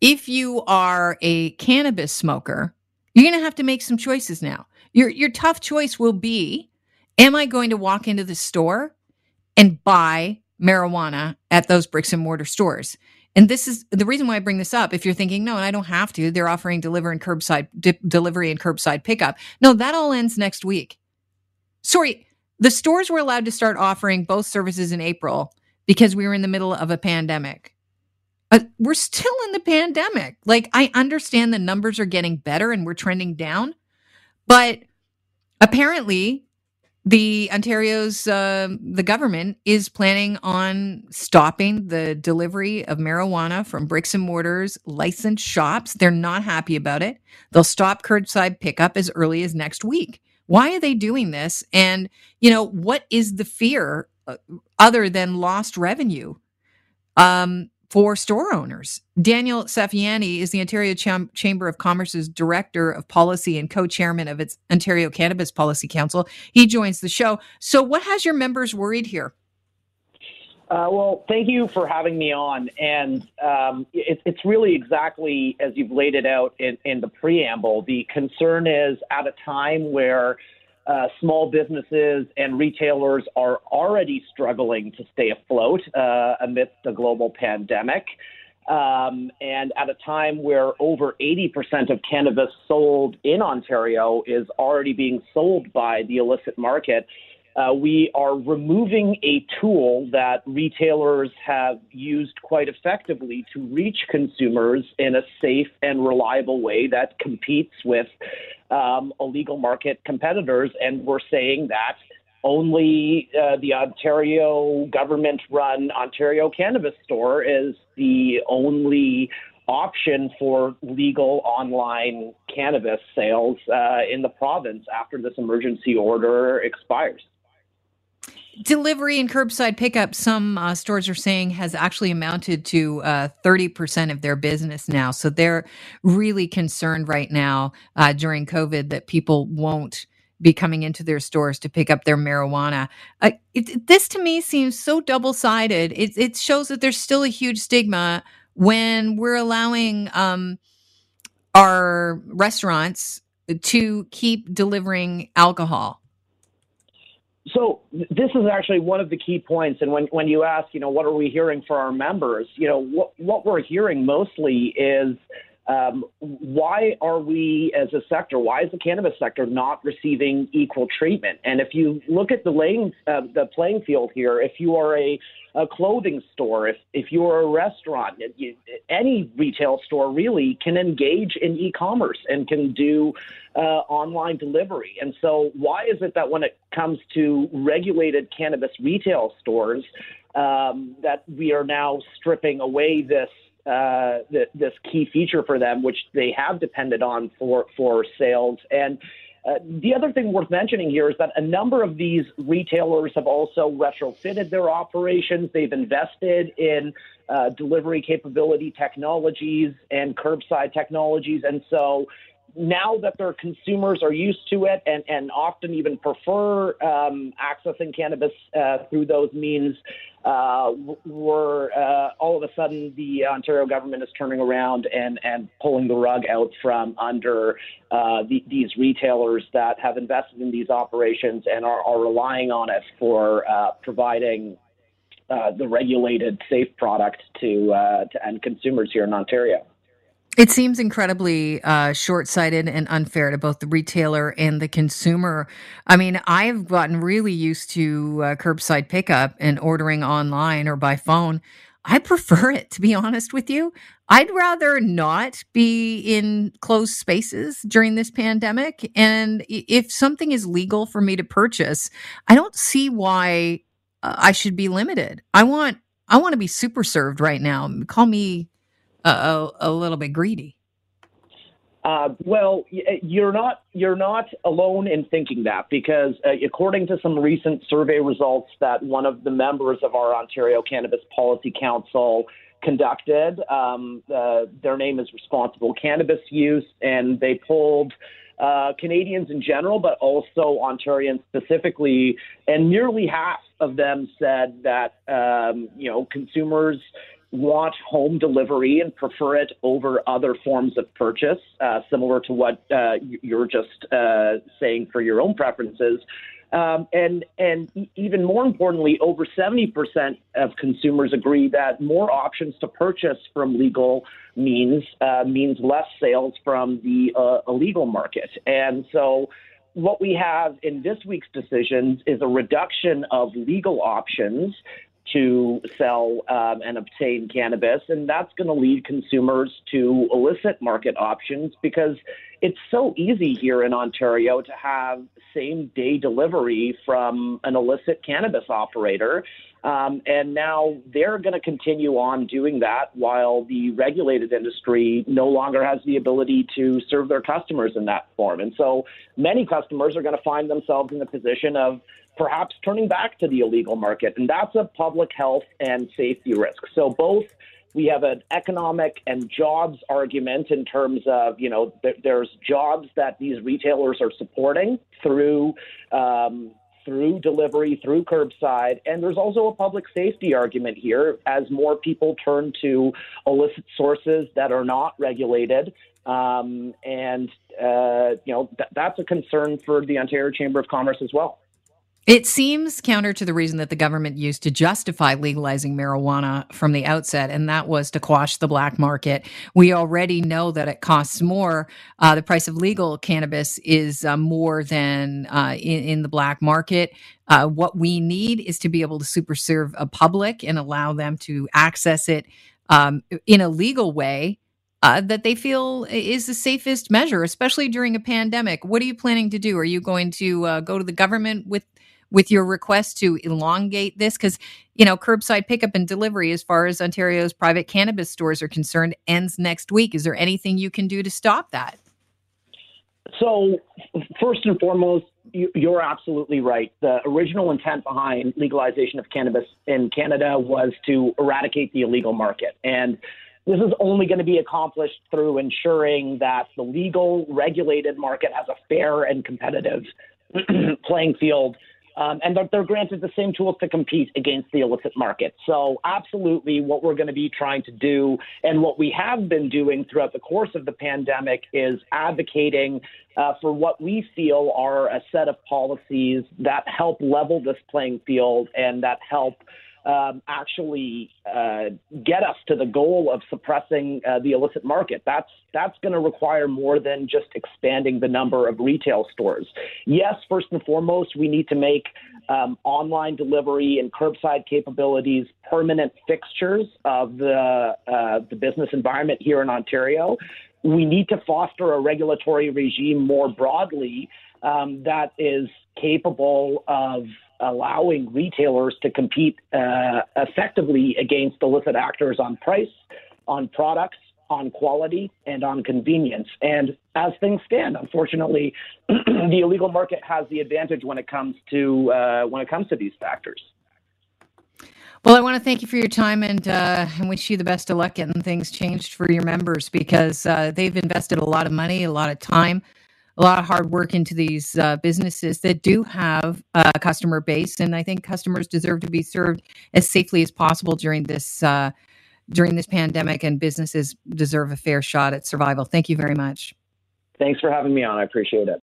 if you are a cannabis smoker, you're going to have to make some choices now. Your tough choice will be, am I going to walk into the store and buy marijuana at those bricks and mortar stores? And this is the reason why I bring this up. If you're thinking, no, and I don't have to, they're offering delivery and curbside pickup. No, that all ends next week. Sorry, the stores were allowed to start offering both services in April because we were in the middle of a pandemic. We're still in the pandemic. Like, I understand the numbers are getting better and we're trending down, but apparently the government is planning on stopping the delivery of marijuana from bricks and mortars, licensed shops. They're not happy about it. They'll stop curbside pickup as early as next week. Why are they doing this? And, you know, what is the fear other than lost revenue for store owners? Daniel Safiani is the Ontario Chamber of Commerce's Director of Policy and co-chairman of its Ontario Cannabis Policy Council. He joins the show. So what has your members worried here? Well, thank you for having me on. And it's really exactly as you've laid it out in the preamble. The concern is at a time where small businesses and retailers are already struggling to stay afloat amidst the global pandemic. And at a time where over 80% of cannabis sold in Ontario is already being sold by the illicit market, we are removing a tool that retailers have used quite effectively to reach consumers in a safe and reliable way that competes with illegal market competitors. And we're saying that only the Ontario government-run Ontario Cannabis Store is the only option for legal online cannabis sales in the province after this emergency order expires. Delivery and curbside pickup, some stores are saying, has actually amounted to 30% of their business now. So they're really concerned right now during COVID that people won't be coming into their stores to pick up their marijuana. This to me seems so double-sided. It shows that there's still a huge stigma when we're allowing our restaurants to keep delivering alcohol. So this is actually one of the key points. And when you ask, you know, what are we hearing for our members? You know, what we're hearing mostly is why are we as a sector, why is the cannabis sector not receiving equal treatment? And if you look at the playing field here, if you are a clothing store, if you are a restaurant, any retail store really can engage in e-commerce and can do online delivery. And so why is it that when it comes to regulated cannabis retail stores, that we are now stripping away this key feature for them, which they have depended on for sales? And the other thing worth mentioning here is that a number of these retailers have also retrofitted their operations. They've invested in delivery capability technologies and curbside technologies. And so now that their consumers are used to it and often even prefer accessing cannabis through those means, we're all of a sudden the Ontario government is turning around and pulling the rug out from under these retailers that have invested in these operations and are relying on it for providing the regulated safe product to end consumers here in Ontario. It seems incredibly short-sighted and unfair to both the retailer and the consumer. I mean, I've gotten really used to curbside pickup and ordering online or by phone. I prefer it, to be honest with you. I'd rather not be in closed spaces during this pandemic. And if something is legal for me to purchase, I don't see why I should be limited. I want to be super served right now. Call me a little bit greedy. Well, you're not alone in thinking that, because according to some recent survey results that one of the members of our Ontario Cannabis Policy Council conducted, their name is Responsible Cannabis Use, and they polled Canadians in general, but also Ontarians specifically, and nearly half of them said that consumers want home delivery and prefer it over other forms of purchase, similar to what you're just saying for your own preferences. And even more importantly, over 70% of consumers agree that more options to purchase from legal means means less sales from the illegal market. And so what we have in this week's decisions is a reduction of legal options to sell and obtain cannabis, and that's going to lead consumers to illicit market options, because it's so easy here in Ontario to have same-day delivery from an illicit cannabis operator, and now they're going to continue on doing that while the regulated industry no longer has the ability to serve their customers in that form. And so many customers are going to find themselves in the position of perhaps turning back to the illegal market, and that's a public health and safety risk. So both we have an economic and jobs argument in terms of, you know, there's jobs that these retailers are supporting through delivery, through curbside, and there's also a public safety argument here as more people turn to illicit sources that are not regulated. That's a concern for the Ontario Chamber of Commerce as well. It seems counter to the reason that the government used to justify legalizing marijuana from the outset, and that was to quash the black market. We already know that it costs more. The price of legal cannabis is more than in the black market. What we need is to be able to superserve a public and allow them to access it in a legal way that they feel is the safest measure, especially during a pandemic. What are you planning to do? Are you going to go to the government with your request to elongate this? Because, you know, curbside pickup and delivery, as far as Ontario's private cannabis stores are concerned, ends next week. Is there anything you can do to stop that? So, first and foremost, you're absolutely right. The original intent behind legalization of cannabis in Canada was to eradicate the illegal market. And this is only going to be accomplished through ensuring that the legal, regulated market has a fair and competitive playing field, and that they're granted the same tools to compete against the illicit market. So absolutely what we're going to be trying to do, and what we have been doing throughout the course of the pandemic, is advocating for what we feel are a set of policies that help level this playing field and that help get us to the goal of suppressing the illicit market. That's going to require more than just expanding the number of retail stores. Yes, first and foremost, we need to make online delivery and curbside capabilities permanent fixtures of the business environment here in Ontario. We need to foster a regulatory regime more broadly that is capable of allowing retailers to compete effectively against illicit actors on price, on products, on quality, and on convenience. And as things stand, unfortunately, the illegal market has the advantage when it comes to these factors. Well, I want to thank you for your time and wish you the best of luck getting things changed for your members, because they've invested a lot of money, a lot of time, a lot of hard work into these businesses that do have a customer base. And I think customers deserve to be served as safely as possible during this pandemic, and businesses deserve a fair shot at survival. Thank you very much. Thanks for having me on. I appreciate it.